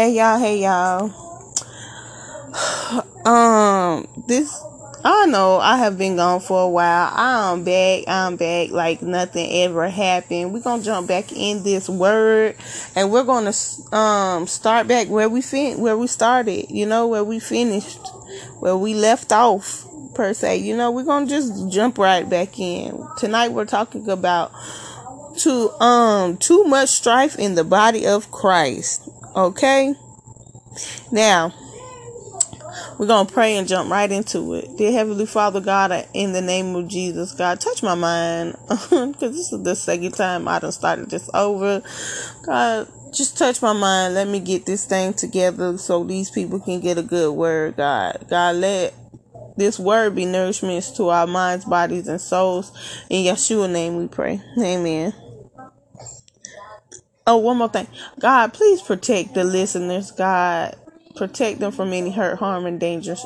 Hey y'all. I know I have been gone for a while. I'm back like nothing ever happened. We're gonna jump back in this word, and we're gonna start back where we started, where we finished, where we left off, per se. We're gonna just jump right back in. Tonight we're talking about too much strife in the body of Christ. Okay, now we're going to pray and jump right into it. Dear Heavenly Father God, in the name of Jesus, God, touch my mind. Because this is the second time I done started this over. God, just touch my mind. Let me get this thing together so these people can get a good word, God. God, let this word be nourishment to our minds, bodies, and souls. In Yeshua's name we pray. Amen. Oh, one more thing. God, please protect the listeners, God. Protect them from any hurt, harm, and danger.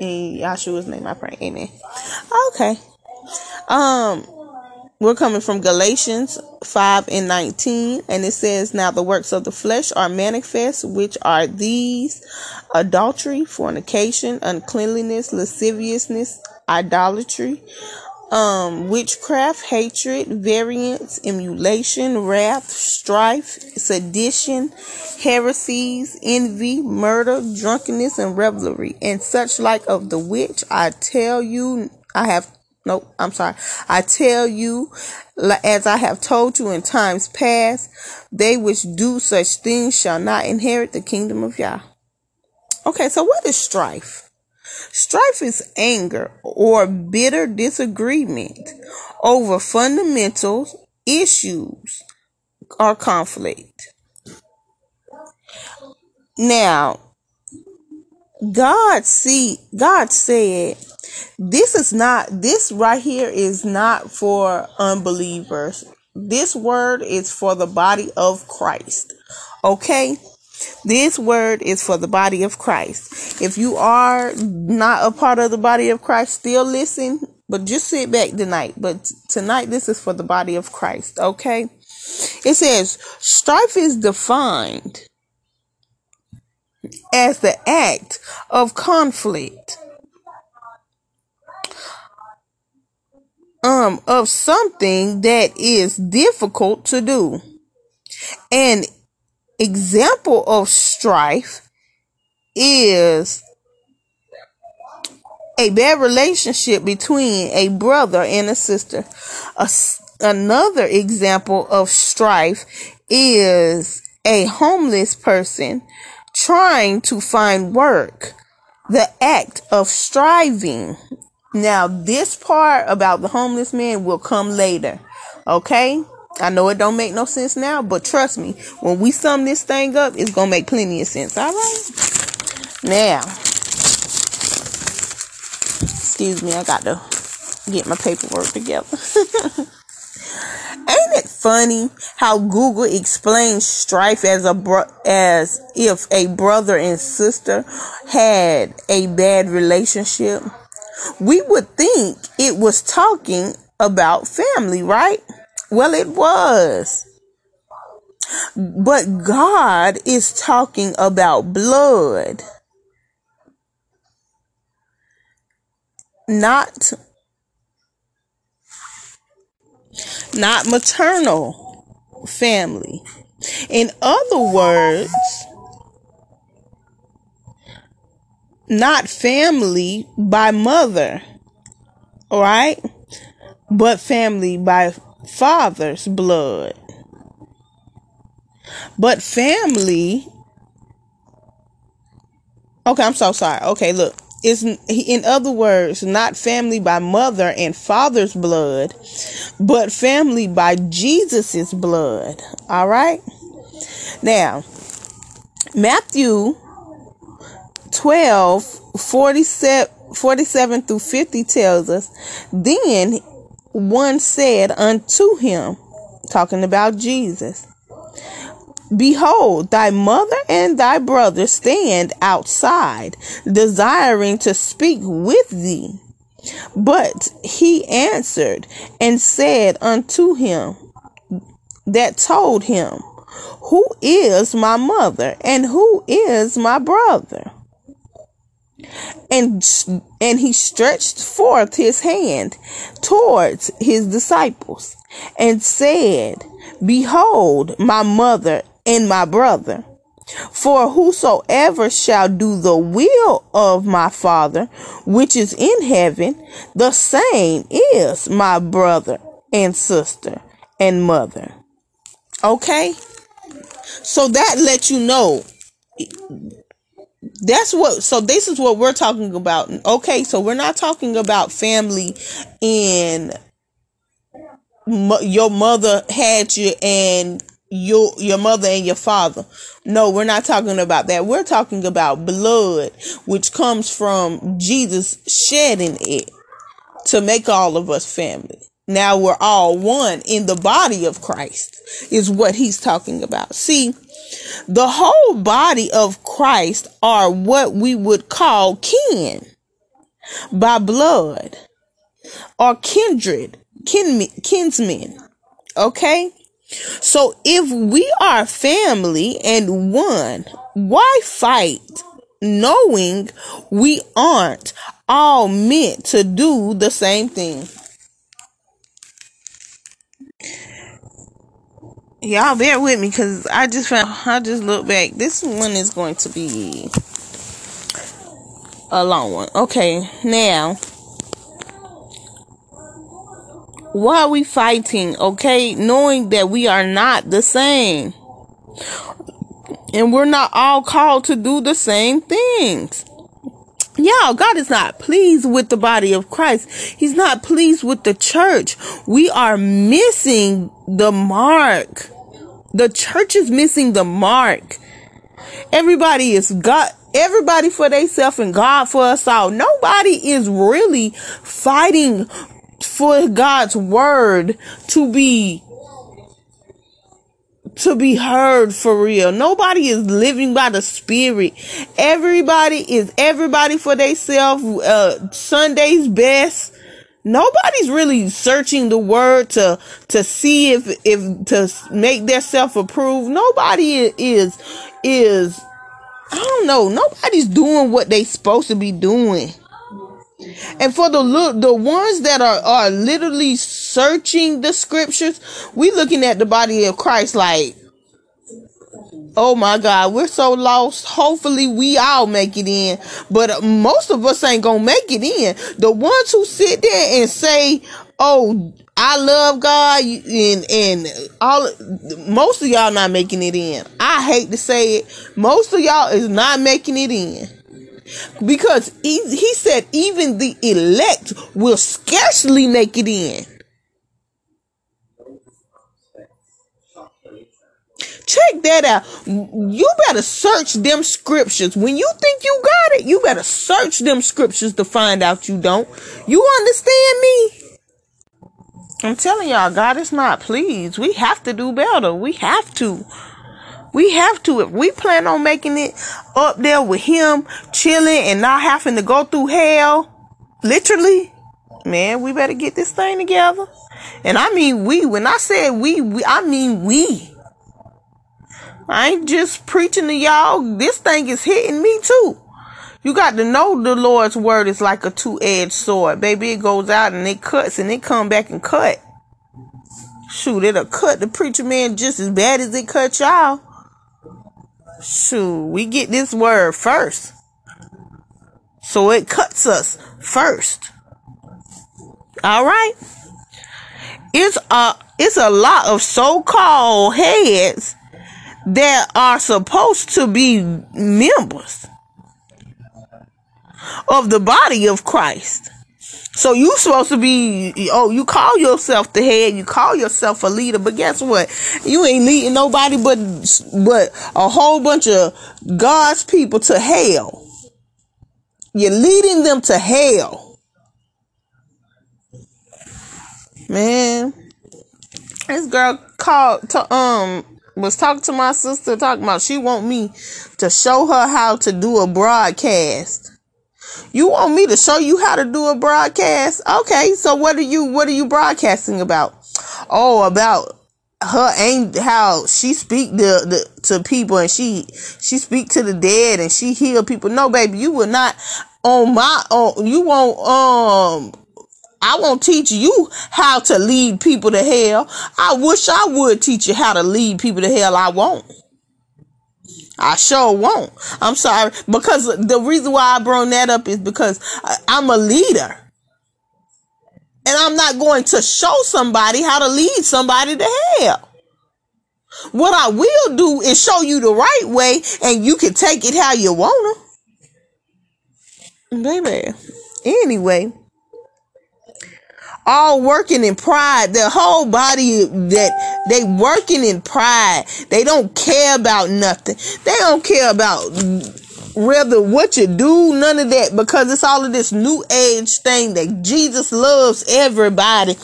In Yeshua's name I pray. Amen. Okay. We're coming from Galatians 5:19. And it says, now the works of the flesh are manifest, which are these: adultery, fornication, uncleanliness, lasciviousness, idolatry, witchcraft, hatred, variance, emulation, wrath, strife, sedition, heresies, envy, murder, drunkenness, and revelry, and such like, of the which I tell you, as I have told you in times past, they which do such things shall not inherit the kingdom of Yah. Okay, so what is strife? Strife is anger or bitter disagreement over fundamental issues or conflict. Now, God said, this right here is not for unbelievers. This word is for the body of Christ. Okay? This word is for the body of Christ. If you are not a part of the body of Christ, still listen, but just sit back tonight. But tonight, this is for the body of Christ, okay? It says, strife is defined as the act of conflict of something that is difficult to do. An example of strife is a bad relationship between a brother and a sister. Another example of strife is a homeless person trying to find work. The act of striving. Now, this part about the homeless man will come later. Okay? I know it don't make no sense now, but trust me, when we sum this thing up, it's going to make plenty of sense. All right? Now, excuse me, I got to get my paperwork together. Ain't it funny how Google explains strife as if a brother and sister had a bad relationship? We would think it was talking about family, right? Well, it was. But God is talking about blood, not maternal family. In other words, not family by mother, all right? But family by father's blood. But family. Okay, I'm so sorry. Okay, look. It's, in other words, not family by mother and father's blood, but family by Jesus's blood. All right. Now, Matthew 12:47 through 50 tells us, then one said unto him, talking about Jesus, behold, thy mother and thy brother stand outside, desiring to speak with thee. But he answered and said unto him that told him, who is my mother and who is my brother? And he stretched forth his hand towards his disciples and said, Behold, my mother and my brother. For whosoever shall do the will of my Father, which is in heaven, the same is my brother and sister and mother. Okay? So that lets you know. So this is what we're talking about. Okay, so we're not talking about family in your mother had you and your mother and your father. No, we're not talking about that. We're talking about blood, which comes from Jesus shedding it to make all of us family. Now we're all one in the body of Christ is what he's talking about. See, the whole body of Christ are what we would call kin by blood or kindred, kinsmen. Okay? So if we are family and one, why fight knowing we aren't all meant to do the same thing? Y'all bear with me because I just look back. This one is going to be a long one. Okay, now. Why are we fighting, okay? Knowing that we are not the same. And we're not all called to do the same things. Y'all, God is not pleased with the body of Christ. He's not pleased with the church. We are missing the mark. The church is missing the mark. Everybody is God. Everybody for themselves and God for us all. Nobody is really fighting for God's word to be heard for real. Nobody is living by the Spirit. Everybody for themselves. Sunday's best. Nobody's really searching the word to see if to make their self approved. Nobody is I don't know. Nobody's doing what they supposed to be doing. And for the ones that are literally searching the scriptures, we looking at the body of Christ like, oh my God, we're so lost. Hopefully we all make it in, but most of us ain't gonna make it in. The ones who sit there and say, oh, I love God, and all, most of y'all not making it in. I hate to say it, most of y'all is not making it in. Because he said even the elect will scarcely make it in. Check that out. You better search them scriptures. When you think you got it, you better search them scriptures to find out you don't. You understand me? I'm telling y'all, God is not pleased. We have to do better. We have to. If we plan on making it up there with him, chilling and not having to go through hell, literally, man, we better get this thing together. And I mean we. When I said we I mean we. I ain't just preaching to y'all. This thing is hitting me too. You got to know the Lord's word is like a two-edged sword. Baby, it goes out and it cuts and it come back and cut. Shoot, it'll cut the preacher man just as bad as it cut y'all. Shoot, we get this word first. So it cuts us first. All right? It's a lot of so-called heads that are supposed to be members of the body of Christ. So you supposed to be, you call yourself the head, you call yourself a leader, but guess what? You ain't leading nobody but a whole bunch of God's people to hell. You're leading them to hell. Man, this girl called to, was talking to my sister, talking about she want me to show her how to do a broadcast. You want me to show you how to do a broadcast? Okay, so what are you broadcasting about? Oh, about her ain't how she speak to people, and she speak to the dead and she heal people. No, baby, you will not on my own. You won't. I won't teach you how to lead people to hell. I wish I would teach you how to lead people to hell. I won't. I sure won't. I'm sorry, because the reason why I brought that up is because I'm a leader. And I'm not going to show somebody how to lead somebody to hell. What I will do is show you the right way, and you can take it how you want to. Baby. Anyway. All working in pride. The whole body that they working in pride. They don't care about nothing. They don't care about whether what you do, none of that, because it's all of this new age thing that Jesus loves everybody.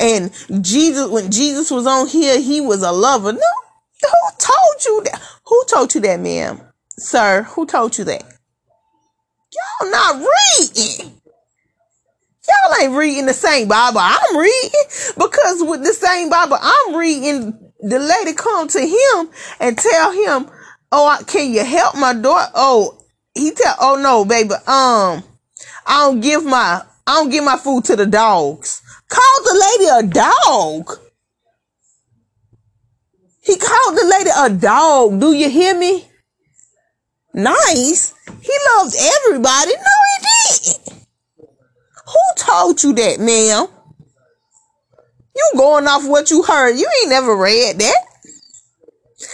And Jesus, when Jesus was on here, he was a lover. No, who told you that? Who told you that, ma'am? Sir, who told you that? Y'all not reading. Y'all ain't reading the same Bible I'm reading, because with the same Bible I'm reading, the lady come to him and tell him, "Oh, can you help my daughter?" Oh, he tell, "Oh no, baby, I don't give my food to the dogs." Called the lady a dog. He called the lady a dog. Do you hear me? Nice. He loves everybody. No, he didn't. Who told you that, ma'am? You going off what you heard. You ain't never read that.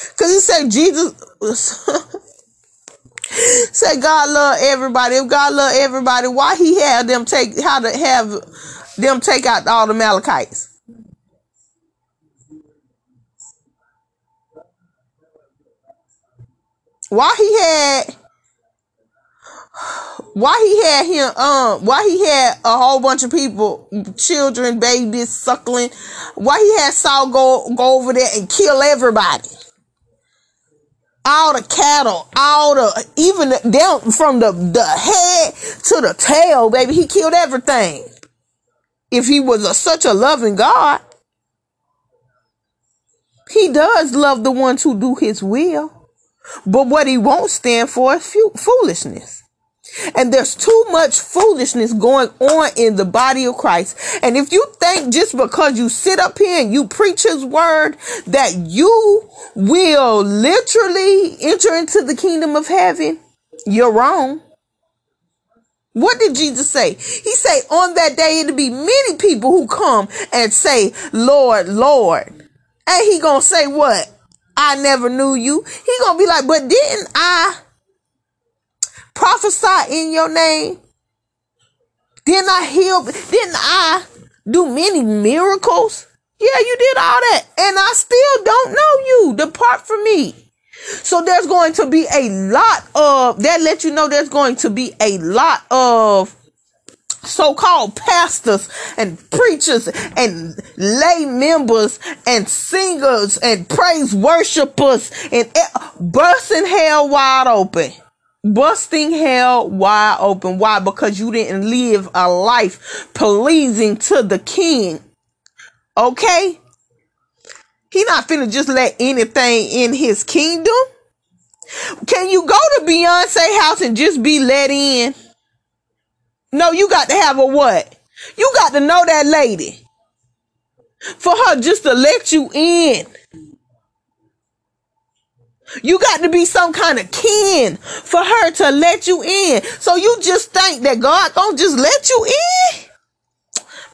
Because it said Jesus said God love everybody. If God love everybody, why he had them take, how to have them take out all the Amalekites? Why he had a whole bunch of people, children, babies, suckling. Why he had Saul go over there and kill everybody? All the cattle, down from the head to the tail, baby. He killed everything. If he was such a loving God, he does love the ones who do his will. But what he won't stand for is foolishness. And there's too much foolishness going on in the body of Christ. And if you think just because you sit up here and you preach his word that you will literally enter into the kingdom of heaven, you're wrong. What did Jesus say? He say, on that day, it'll be many people who come and say, "Lord, Lord." And he gonna say what? "I never knew you." He gonna be like, "But didn't I prophesy in your name? Didn't I heal? Didn't I do many miracles?" Yeah, you did all that. "And I still don't know you. Depart from me." So there's going to be a lot of, that let you know there's going to be a lot of so-called pastors and preachers and lay members and singers and praise worshipers and busting hell wide open. Busting hell wide open. Why? Because you didn't live a life pleasing to the King. Okay? He not finna just let anything in his kingdom. Can you go to Beyonce's house and just be let in? No, you got to have a what? You got to know that lady. For her just to let you in, you got to be some kind of kin for her to let you in. So you just think that God don't just let you in?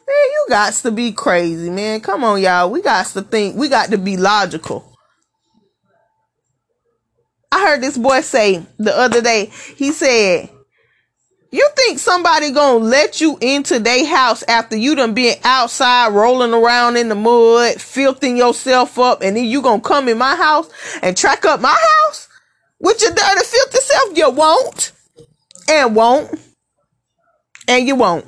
Man, you got to be crazy, man. Come on, y'all. We got to think. We got to be logical. I heard this boy say the other day, he said, "You think somebody gonna let you into their house after you done been outside rolling around in the mud, filthing yourself up, and then you gonna come in my house and track up my house with your dirty, filthy self? You won't, and won't, and you won't."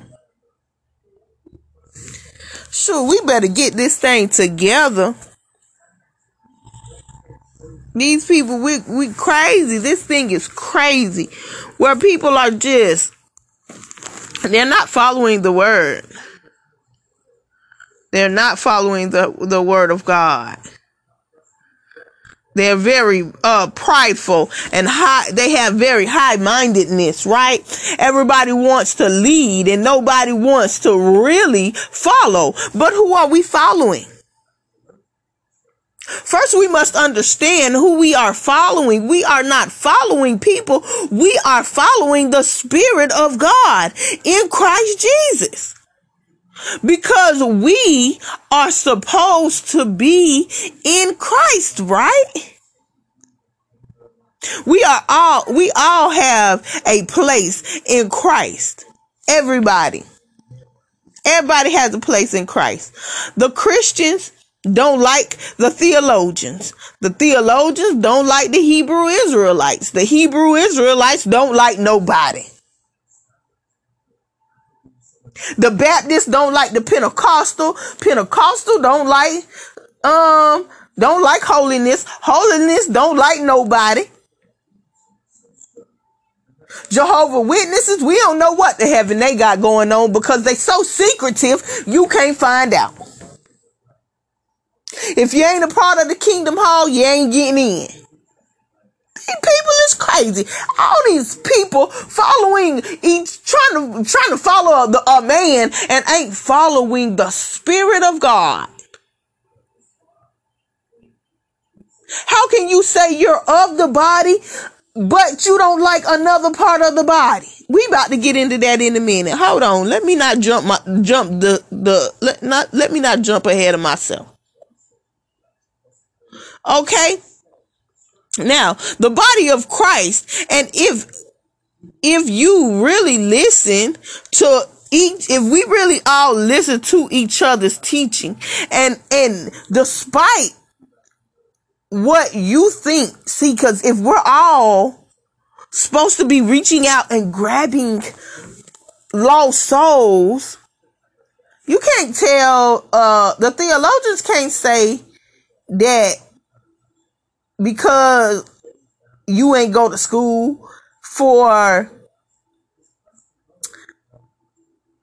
Sure, we better get this thing together. These people, we crazy. This thing is crazy. Where people are just, they're not following the word. They're not following the word of God. They're very prideful and high. They have very high-mindedness, right? Everybody wants to lead and nobody wants to really follow. But who are we following? First, we must understand who we are following. We are not following people. We are following the Spirit of God in Christ Jesus. Because we are supposed to be in Christ, right? We all have a place in Christ. Everybody has a place in Christ. The Christians don't like the theologians. The theologians don't like the Hebrew Israelites. The Hebrew Israelites don't like nobody. The Baptists don't like the Pentecostal. Pentecostal don't like holiness. Holiness don't like nobody. Jehovah's Witnesses, we don't know what the heaven they got going on because they so secretive you can't find out. If you ain't a part of the Kingdom Hall, you ain't getting in. People is crazy. All these people following each, trying to follow a man and ain't following the Spirit of God. How can you say you're of the body, but you don't like another part of the body? We about to get into that in a minute. Hold on. Let me not jump ahead of myself. Okay. Now, the body of Christ, and if you really listen to each, if we really all listen to each other's teaching, and despite what you think, see, because if we're all supposed to be reaching out and grabbing lost souls, you can't tell, the theologians can't say that because you ain't go to school for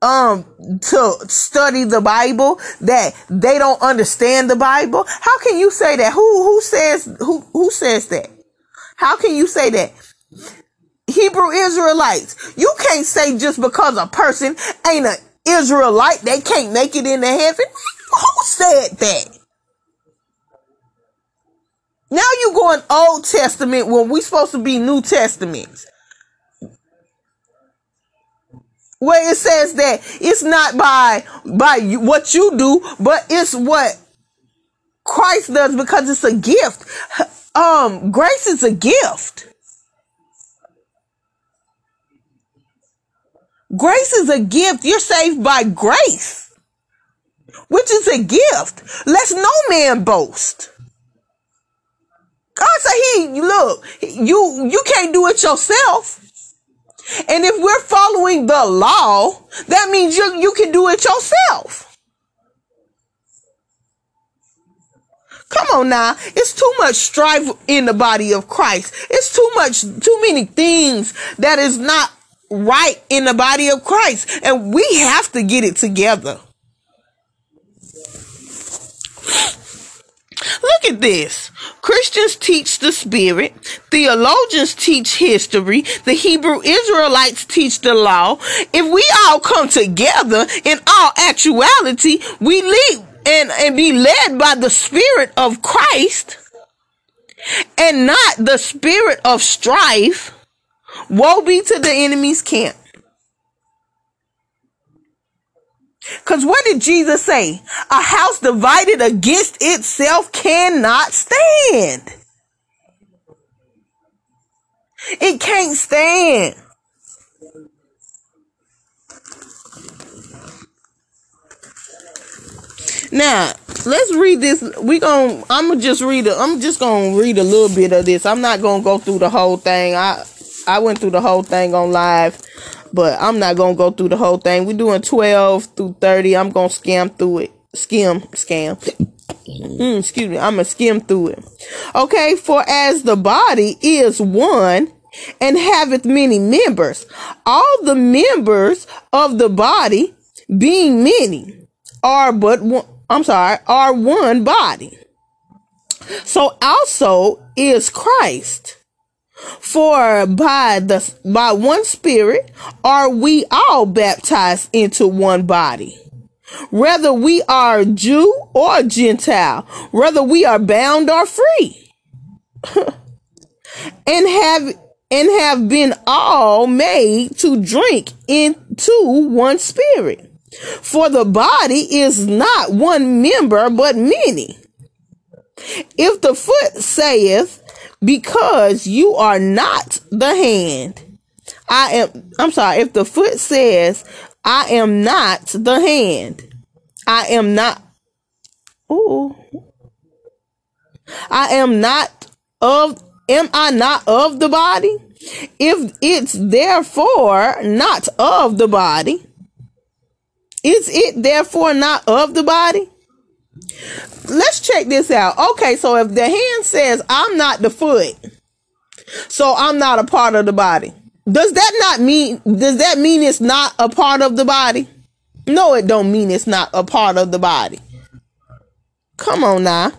to study the Bible that they don't understand the Bible. How can you say that? Who says that? How can you say that? Hebrew Israelites, you can't say just because a person ain't an Israelite they can't make it into heaven. Who said that? Now you going Old Testament when we supposed to be New Testament. Where it says that it's not by what you do, but it's what Christ does because it's a gift. Grace is a gift. Grace is a gift. You're saved by grace, which is a gift. Let no man boast. God said, you can't do it yourself. And if we're following the law, that means you can do it yourself. Come on now. It's too much strife in the body of Christ. It's too many things that is not right in the body of Christ. And we have to get it together. Look at this. Christians teach the Spirit. Theologians teach history. The Hebrew Israelites teach the law. If we all come together in all actuality, we lead and be led by the Spirit of Christ and not the spirit of strife, woe be to the enemy's camp. Because what did Jesus say? A house divided against itself cannot stand. It can't stand. Now, let's read this. I'm just going to read a little bit of this. I'm not going to go through the whole thing. I went through the whole thing on live. But I'm not going to go through the whole thing. We're doing 12 through 30. I'm going to skim through it. I'm going to skim through it. Okay. For as the body is one and haveth many members, all the members of the body being many are one body. so also is Christ. For by one Spirit are we all baptized into one body. Whether we are Jew or Gentile, whether we are bound or free, and have been all made to drink into one Spirit. For the body is not one member, but many. If the foot saith, because you are not the hand, if the foot says, I am not the hand, am I not of the body? If it's therefore not of the body, is it therefore not of the body? Let's check this out. Okay, so if the hand says, I'm not the foot, so I'm not a part of the body, does that mean it's not a part of the body? No, it don't mean it's not a part of the body. Come on now.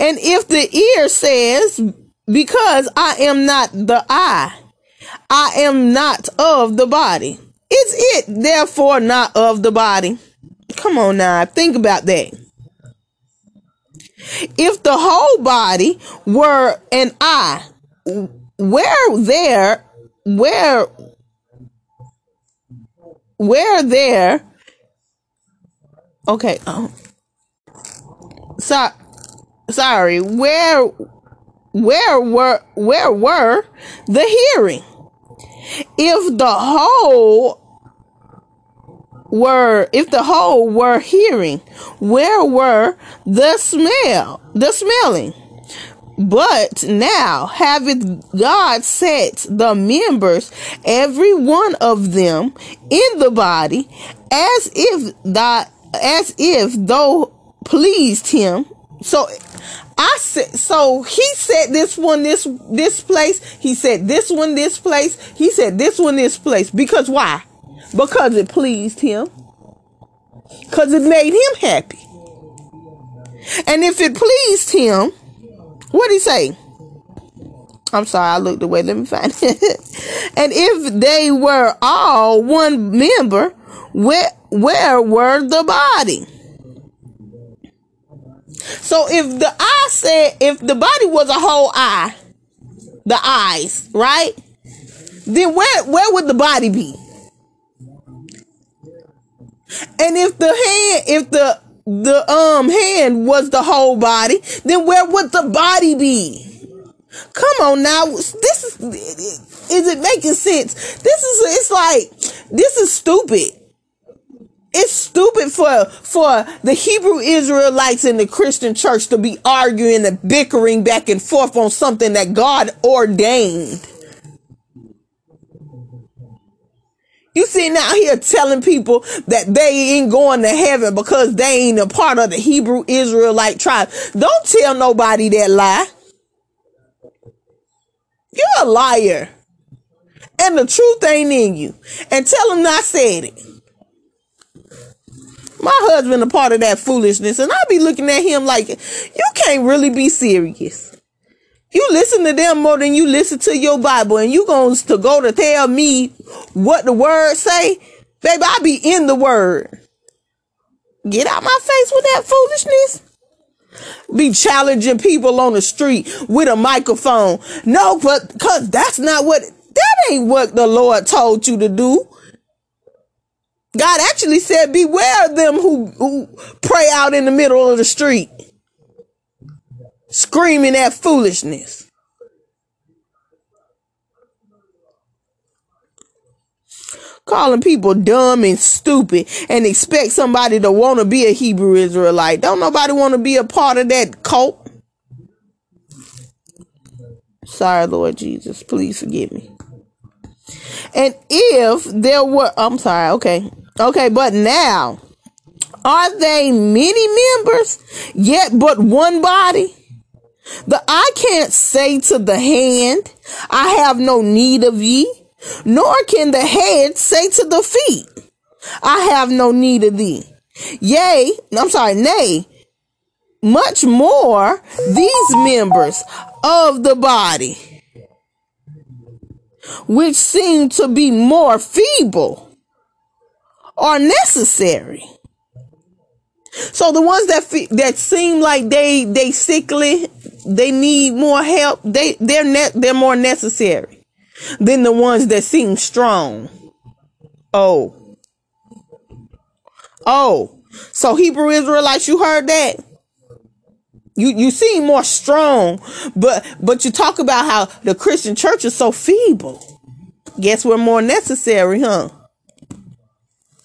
And if the ear says, because I am not the eye, I am not of the body, is it therefore not of the body? Come on now, think about that. If the whole body were an eye, where were the hearing? If the whole were hearing, where were the smelling? But now haveth God set the members, every one of them, in the body, as if thou pleased him. So he said this one, this place. He said this one, this place. He said this one, this place. Because why? Because it pleased him. Because it made him happy. And if it pleased him, what did he say? I'm sorry, I looked away. Let me find it. And if they were all one member, where were the body? So if the eye said, if the body was a whole eye, the eyes, right? Then where would the body be? And if the hand, if the hand was the whole body, then where would the body be? Come on now, is it making sense? This is stupid. It's stupid for the Hebrew Israelites and the Christian church to be arguing and bickering back and forth on something that God ordained. You sitting out here telling people that they ain't going to heaven because they ain't a part of the Hebrew Israelite tribe. Don't tell nobody that lie. You're a liar. And the truth ain't in you. And tell them I said it. My husband a part of that foolishness. And I be looking at him like, you can't really be serious. You listen to them more than you listen to your Bible, and you going to go to tell me what the word say? Baby, I be in the word. Get out my face with that foolishness. Be challenging people on the street with a microphone. No, but because that's not what the Lord told you to do. God actually said, beware of them who pray out in the middle of the street, screaming at foolishness. Calling people dumb and stupid and expect somebody to want to be a Hebrew Israelite. Don't nobody want to be a part of that cult. Sorry, Lord Jesus. Please forgive me. And if there were... I'm sorry. Okay. Okay, but now, are they many members, yet but one body? The eye can't say to the hand, I have no need of ye, nor can the head say to the feet, I have no need of thee. Nay, much more these members of the body, which seem to be more feeble, are necessary. So the ones that seem like they sickly, they need more help, they're more necessary than the ones that seem strong. Oh, so Hebrew Israelites, you heard that? You seem more strong, but you talk about how the Christian church is so feeble. Guess we're more necessary, huh?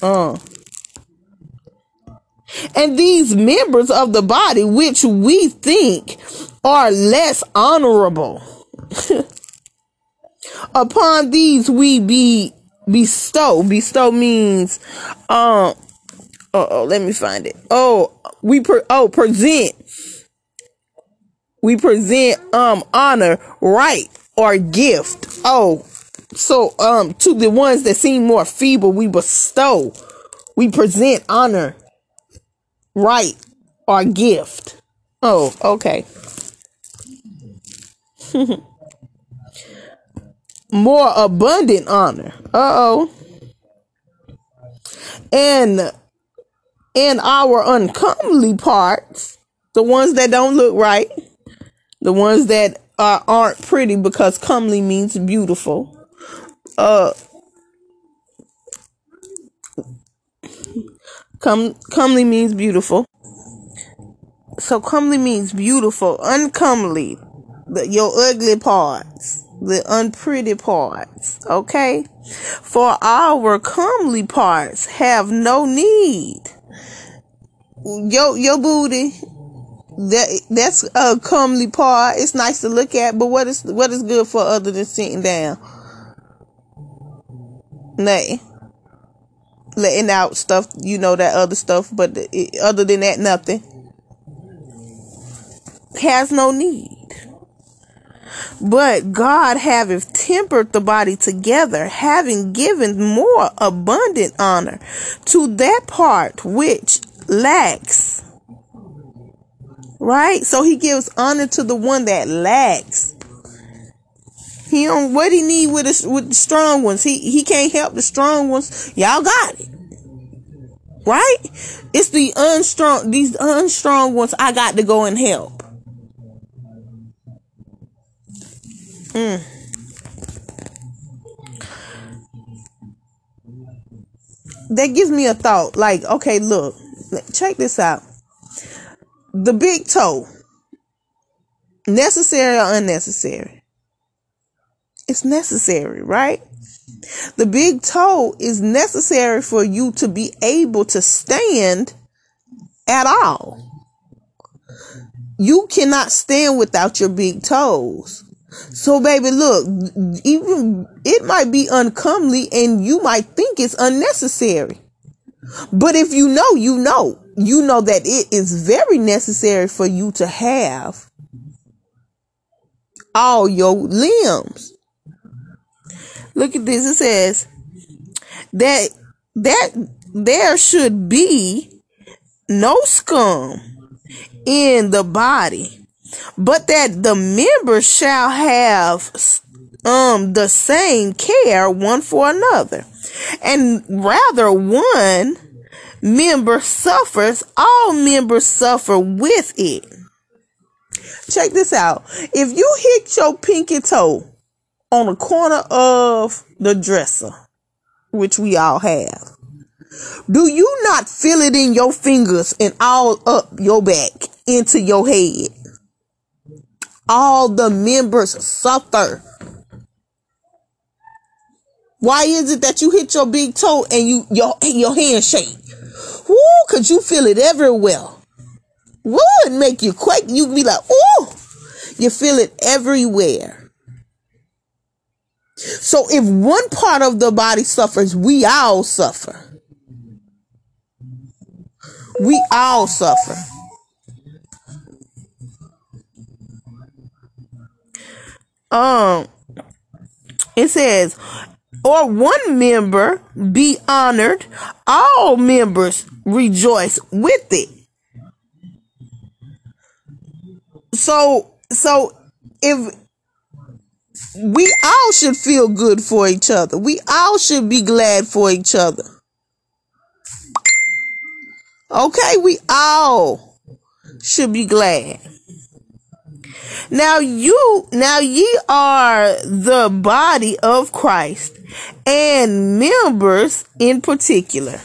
And these members of the body, which we think are less honorable, upon these we bestow. Bestow means, let me find it. Present. We present honor, right, or gift. So to the ones that seem more feeble, we bestow. We present honor, right, or gift. Oh, okay. More abundant honor. And in our uncomely parts, the ones that don't look right, the ones that aren't pretty, because comely means beautiful. Comely means beautiful. So comely means beautiful. Uncomely, your ugly parts, the unpretty parts. Okay? For our comely parts have no need. Your booty. That's a comely part. It's nice to look at, but what is good for other than sitting down? Nothing. Letting out stuff, that other stuff, but other than that, nothing. Has no need. But God haveth tempered the body together, having given more abundant honor to that part which lacks. Right? So he gives honor to the one that lacks. He don't, what he need with the strong ones. He can't help the strong ones. Y'all got it. Right? It's these unstrong ones I got to go and help. That gives me a thought. Like, okay, look, check this out. The big toe, necessary or unnecessary? It's necessary, right? The big toe is necessary for you to be able to stand at all. You cannot stand without your big toes. So, baby, look, even it might be uncomely and you might think it's unnecessary. But if you know that it is very necessary for you to have all your limbs. Look at this. It says that there should be no scum in the body, but that the members shall have the same care one for another, and rather one member suffers, all members suffer with it. Check this out. If you hit your pinky toe on the corner of the dresser, which we all have, do you not feel it in your fingers and all up your back into your head? All the members suffer. Why is it that you hit your big toe and your hand shake? Woo, could you feel it everywhere? Woo, it make you quake. You be like, ooh, you feel it everywhere. So if one part of the body suffers, we all suffer. We all suffer. It says, or one member be honored, all members rejoice with it. So if we all should feel good for each other, we all should be glad for each other. Okay, we all should be glad. Now ye are the body of Christ and members in particular.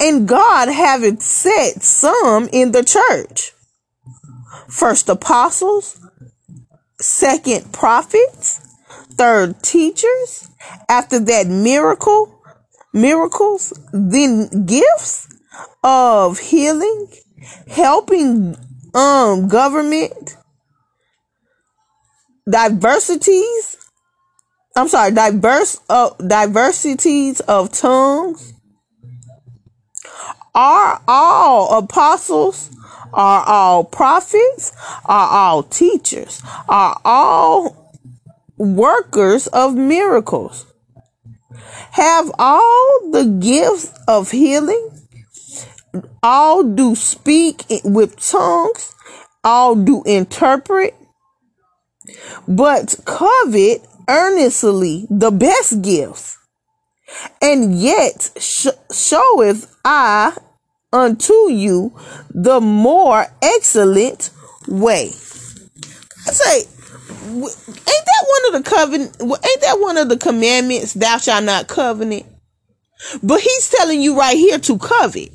And God haveth set some in the church, first apostles, second prophets, third teachers, after that miracles, then gifts of healing, helping, government, diversities of tongues. Are all apostles? Are all prophets? Are all teachers? Are all workers of miracles? Have all the gifts of healing? All do speak with tongues? All do interpret? But covet earnestly the best gifts, and yet showeth I unto you the more excellent way. I say, ain't that one of the commandments, thou shalt not covet? But he's telling you right here to covet.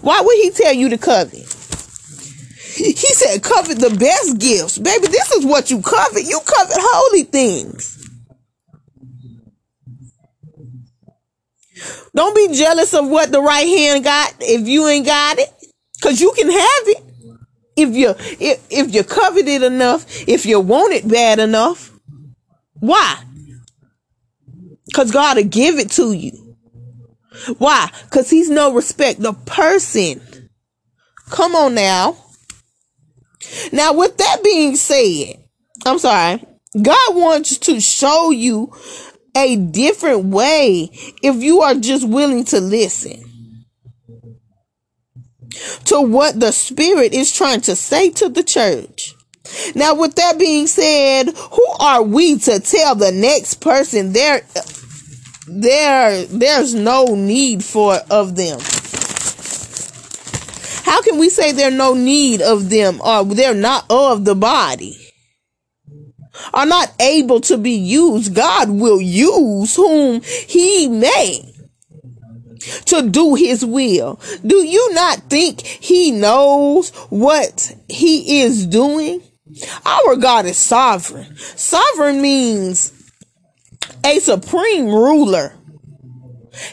Why would he tell you to covet? He said covet the best gifts. Baby, this is what you covet. You covet holy things. Don't be jealous of what the right hand got if you ain't got it, because you can have it if you covet it enough, if you want it bad enough. Why? Because God will give it to you. Why? Because he's no respect the person. Come on now. Now, with that being said, God wants to show you a different way if you are just willing to listen to what the Spirit is trying to say to the church. Now, with that being said, who are we to tell the next person there's no need of them? How can we say there's no need of them, or they're not of the body? Are not able to be used? God will use whom he may to do his will. Do you not think he knows what he is doing? Our God is sovereign. Sovereign means a supreme ruler.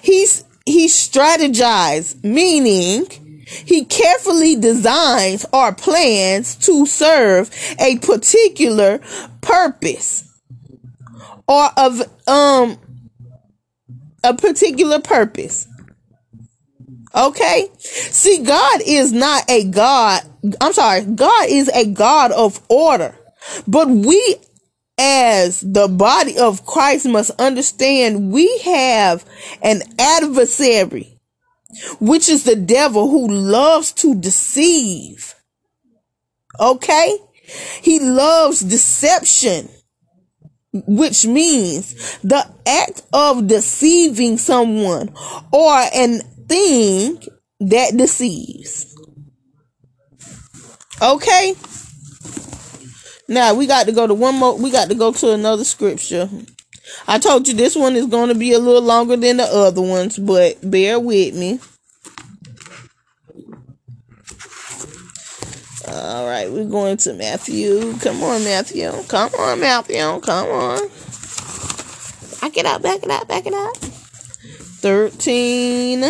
He strategizes, meaning he carefully designs or plans to serve a particular purpose or of a particular purpose. Okay? See, God is a God of order. But we as the body of Christ must understand we have an adversary, which is the devil, who loves to deceive. Okay? He loves deception, which means the act of deceiving someone or an thing that deceives. Okay? Now, we got to go to another scripture. I told you this one is going to be a little longer than the other ones, but bear with me. All right, we're going to Matthew. Come on, Matthew. Come on, Matthew. Come on. Back it up, back it up, back it up. 13.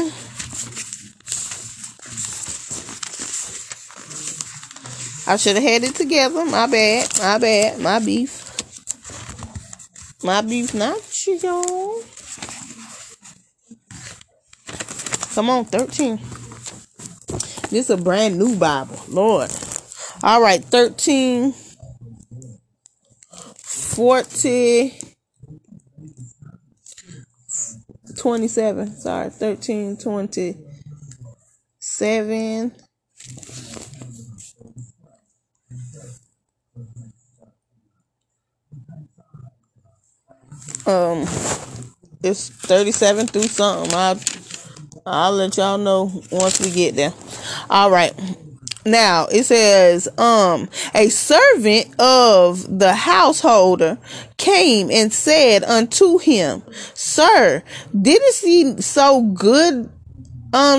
I should have had it together. My bad. My beef nacho. Come on, 13. This is a brand new Bible, Lord. All right, 13, 40, 27. Sorry, 1327. It's 37 through something. I'll let y'all know once we get there. All right. Now it says, a servant of the householder came and said unto him, Sir, didn't see sow good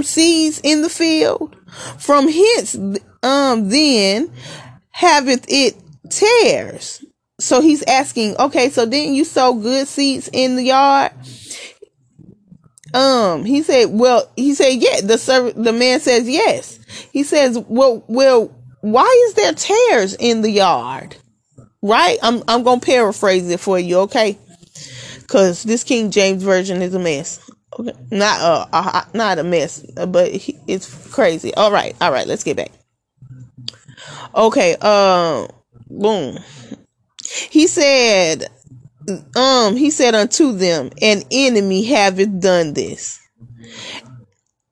seeds in the field? From hence then haveth it tares. So he's asking, okay, so didn't you sow good seeds in the yard? He said, well, he said, yeah, the man says, yes. He says, well, why is there tares in the yard? Right? I'm going to paraphrase it for you. Okay. Cause this King James version is a mess. Okay. Not a mess, but it's crazy. All right. Let's get back. Okay. Boom. He said unto them, an enemy haveth done this.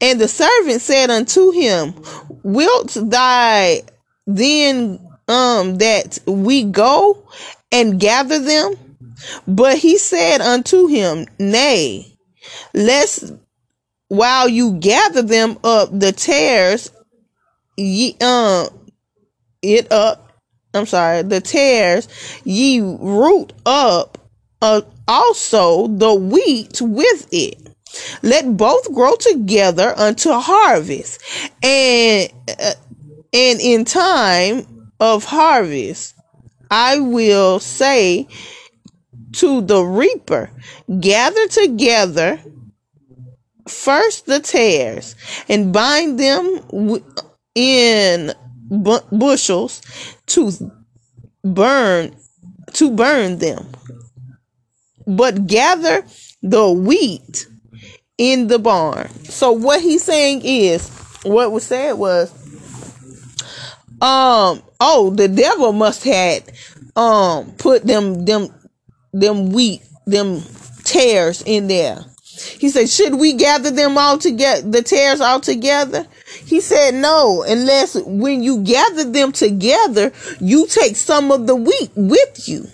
And the servant said unto him, Wilt thy then that we go and gather them? But he said unto him, Nay, lest while you gather them up, the tares ye root up also the wheat with it. Let both grow together unto harvest, and in time of harvest, I will say to the reaper, gather together first the tares and bind them in bushels to burn them, but gather the wheat in the barn. So what he's saying is, what was said was, the devil must had put them wheat, them tares in there. He said, should we gather them all together, the tares all together? He said, no, unless when you gather them together, you take some of the wheat with you.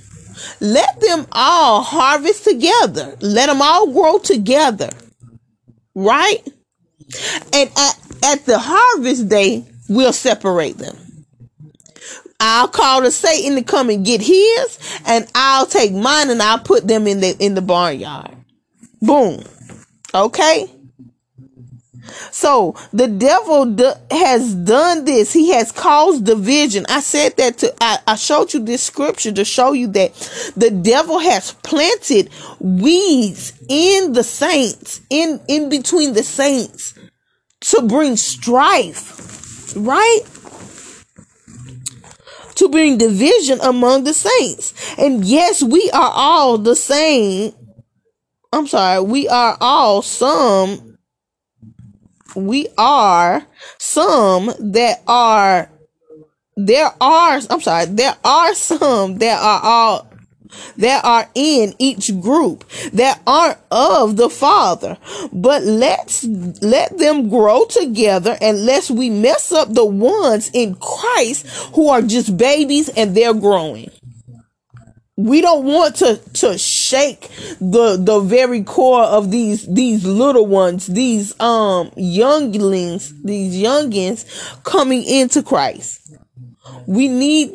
Let them all harvest together. Let them all grow together. Right? And at the harvest day, we'll separate them. I'll call to Satan to come and get his, and I'll take mine and I'll put them in the barnyard. Boom. Okay. So the devil has done this. He has caused division. I said that I showed you this scripture to show you that the devil has planted weeds in the saints, in between the saints, to bring strife, right? To bring division among the saints. And yes, we are all the same. I'm sorry. There are some that are in each group that aren't of the Father, but let them grow together, and lest we mess up the ones in Christ who are just babies and they're growing. We don't want to shake the very core of these little ones, these youngins coming into Christ. We need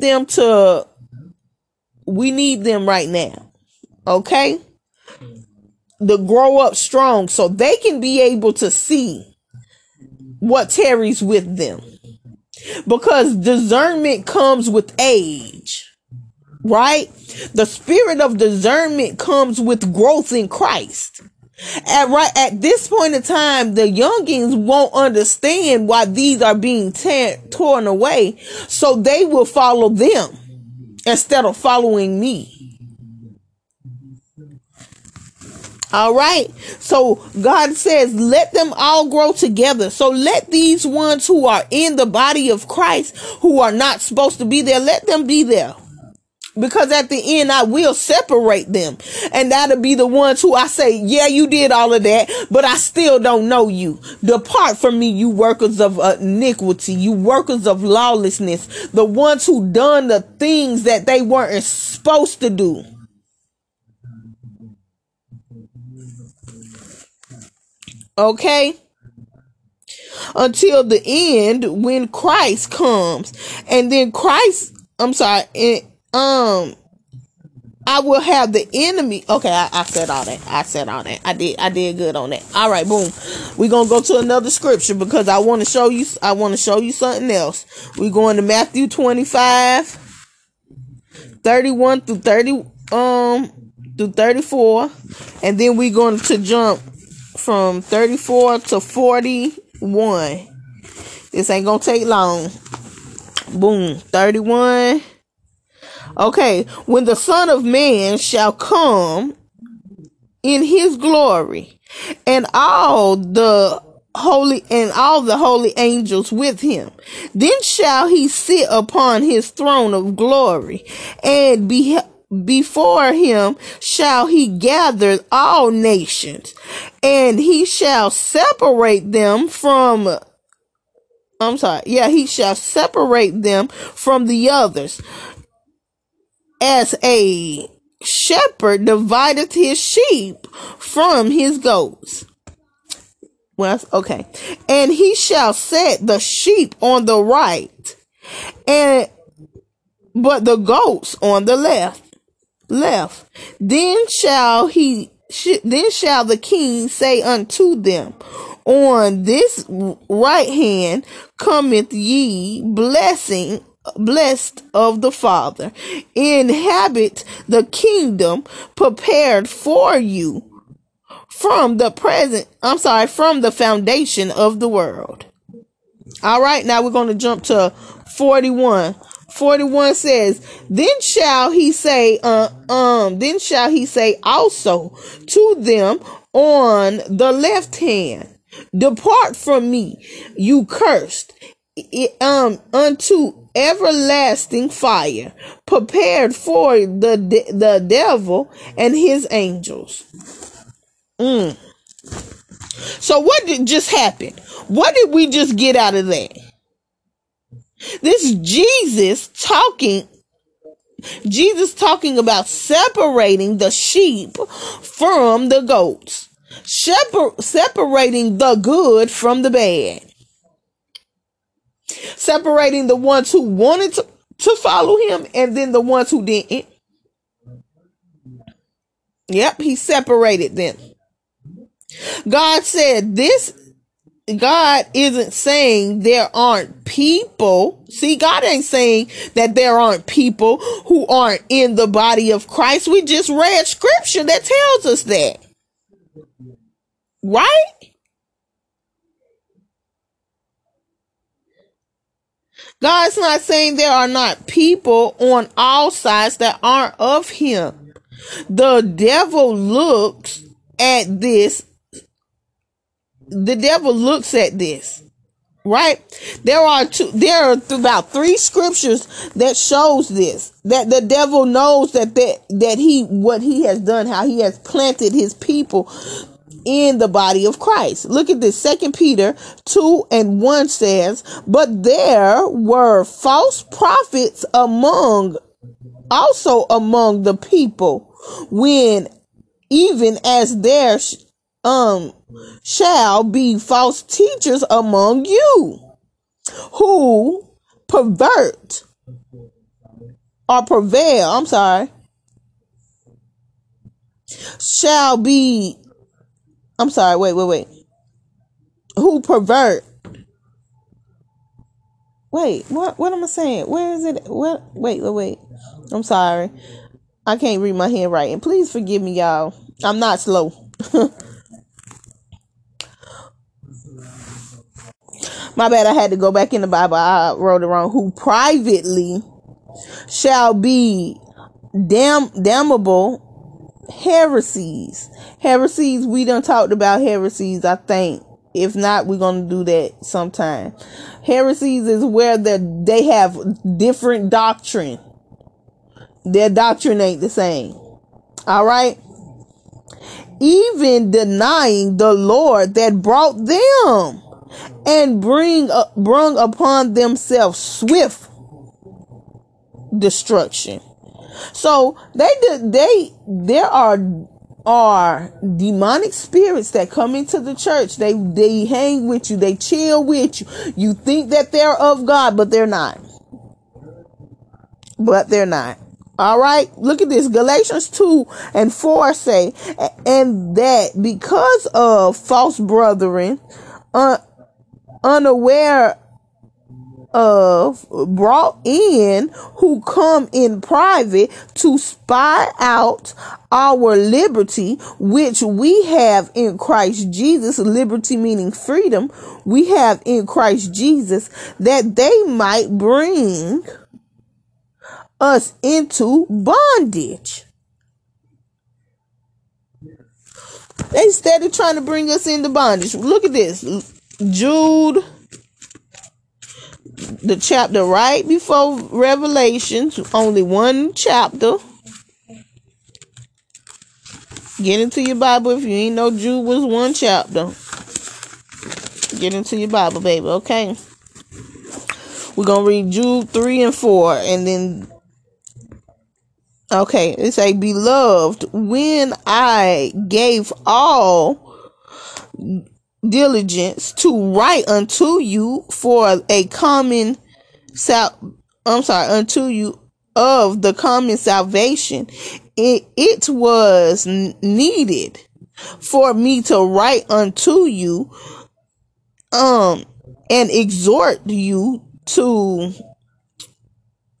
them right now. Okay? To grow up strong so they can be able to see what tarries with them. Because discernment comes with age. Right? The spirit of discernment comes with growth in Christ. At this point in time, the youngins won't understand why these are being torn away, so they will follow them instead of following me. All right. So God says, let them all grow together. So let these ones who are in the body of Christ, who are not supposed to be there, let them be there. because at the end I will separate them, and that'll be the ones who I say, yeah, you did all of that, but I still don't know you. Depart from me, you workers of iniquity, you workers of lawlessness, the ones who done the things that they weren't supposed to do. Okay? Until the end, when Christ comes, and then Christ, I will have the enemy. Okay, I said all that. I did good on that. All right, boom. We're going to go to another scripture because I want to show you something else. We're going to Matthew 25, 31 through 30, through 34. And then we're going to jump from 34 to 41. This ain't going to take long. Boom. 31. Okay, when the Son of Man shall come in his glory, and all the holy angels with him, then shall he sit upon his throne of glory, and before him shall he gather all nations, and he shall separate them from the others, as a shepherd divideth his sheep from his goats. Well, okay. And he shall set the sheep on the right, but the goats on the left. Then shall the king say unto them, on this right hand cometh ye, blessed of the Father, inhabit the kingdom prepared for you from the foundation of the world. All right, now we're going to jump to 41. 41 says, then shall he say also to them on the left hand, depart from me, you cursed, unto everlasting fire, prepared for the devil and his angels. So what did just happen? What did we just get out of that? This Jesus talking about separating the sheep from the goats, separating the good from the bad, separating the ones who wanted to follow him and then the ones who didn't. Yep, he separated them. God said this. God isn't saying there aren't people. See, God ain't saying that there aren't people who aren't in the body of Christ. We just read scripture that tells us that. Right? God's not saying there are not people on all sides that aren't of him. The devil looks at this, right? There are about three scriptures that shows this, that the devil knows that he has done, how he has planted his people in the body of Christ. Look at this. 2 Peter 2:1 says, but there were false prophets among the people, when even as there shall be false teachers among you, who I can't read my handwriting. Please forgive me, y'all. I'm not slow. My bad, I had to go back in the Bible. I wrote it wrong. Who privately shall be damnable heresies. We done talked about heresies, I think. If not, we're gonna do that sometime. Heresies is where they have different doctrine Their doctrine ain't the same. All right. Even denying the Lord that brought them, and brung upon themselves swift destruction. So there are demonic spirits that come into the church. They hang with you. They chill with you. You think that they're of God, but they're not. All right. Look at this. Galatians 2:4 say, and that because of false brethren, unaware of, brought in, who come in private to spy out our liberty, which we have in Christ Jesus, liberty meaning freedom, we have in Christ Jesus, that they might bring us into bondage. They started trying to bring us into bondage. Look at this. Jude, the chapter right before Revelations, only one chapter. Get into your Bible if you ain't know Jude was one chapter. Get into your Bible, baby, okay? We're going to read Jude 3:4 and then, okay, it say, beloved, when I gave all diligence to write unto you for a common unto you of the common salvation, it was needed for me to write unto you and exhort you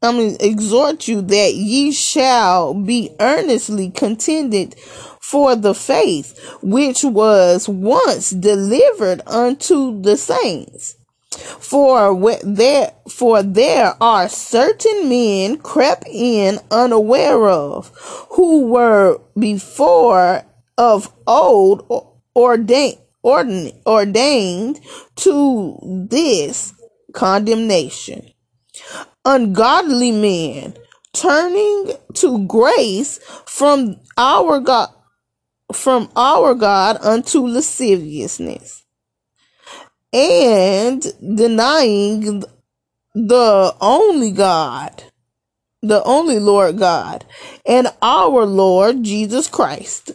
that ye shall be earnestly contended for the faith which was once delivered unto the saints. For there are certain men crept in unaware of, who were before of old ordained to this condemnation. Ungodly men, turning to grace from our God unto lasciviousness, and denying the only God, the only Lord God, and our Lord Jesus Christ.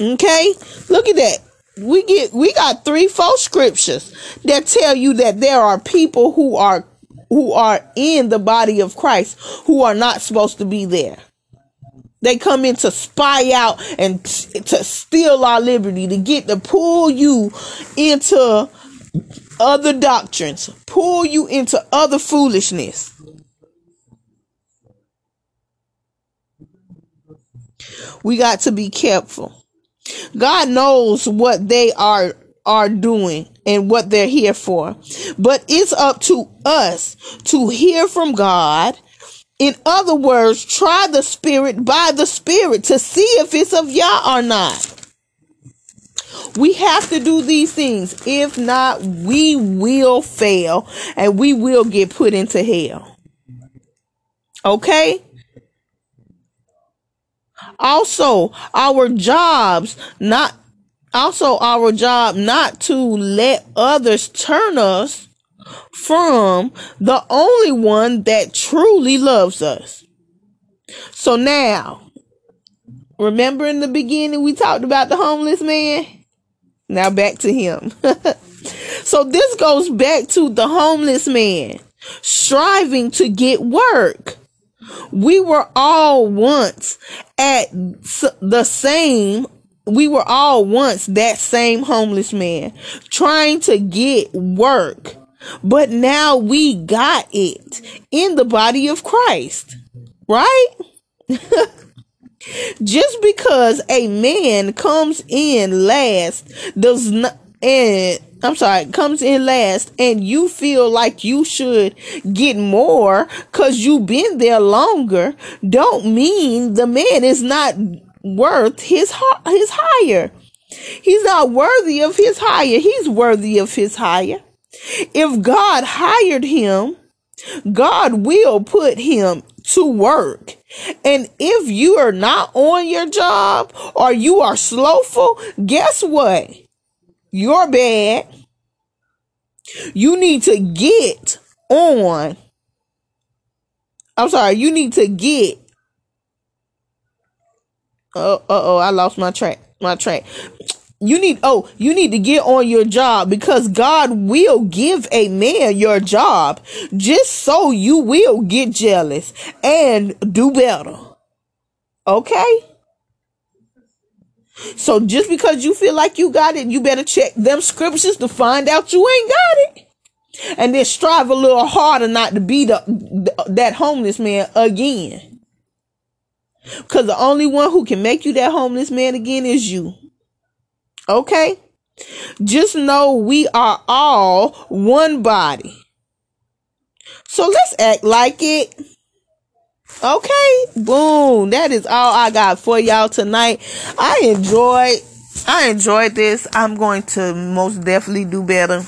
Okay, look at that. We got 3-4 scriptures that tell you that there are people who are in the body of Christ who are not supposed to be there. They come in to spy out and to steal our liberty, to pull you into other doctrines, pull you into other foolishness. We got to be careful. God knows what they are doing and what they're here for. But it's up to us to hear from God. In other words, try the Spirit by the Spirit to see if it's of Yah or not. We have to do these things. If not, we will fail and we will get put into hell. Okay? Also, our job not to let others turn us from the only one that truly loves us. So now, remember in the beginning we talked about the homeless man? Now back to him. So this goes back to the homeless man striving to get work. We were all once that same homeless man trying to get work, but now we got it in the body of Christ, right? Just because a man comes in last and you feel like you should get more because you've been there longer, don't mean the man is not worth his hire. He's not worthy of his hire. He's worthy of his hire. If God hired him, God will put him to work And if you are not on your job or you are slothful, guess what? You're bad. You need to get on. I'm sorry. You need to get. Oh, I lost my track. You need to get on your job, because God will give a man your job just so you will get jealous and do better. Okay? So just because you feel like you got it, you better check them scriptures to find out you ain't got it. And then strive a little harder not to be that homeless man again. Because the only one who can make you that homeless man again is you. Okay, just know we are all one body. So let's act like it. Okay, boom. That is all I got for y'all tonight. I enjoyed this. I'm going to most definitely do better.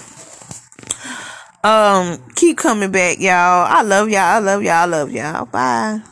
Keep coming back, y'all. I love y'all. Bye.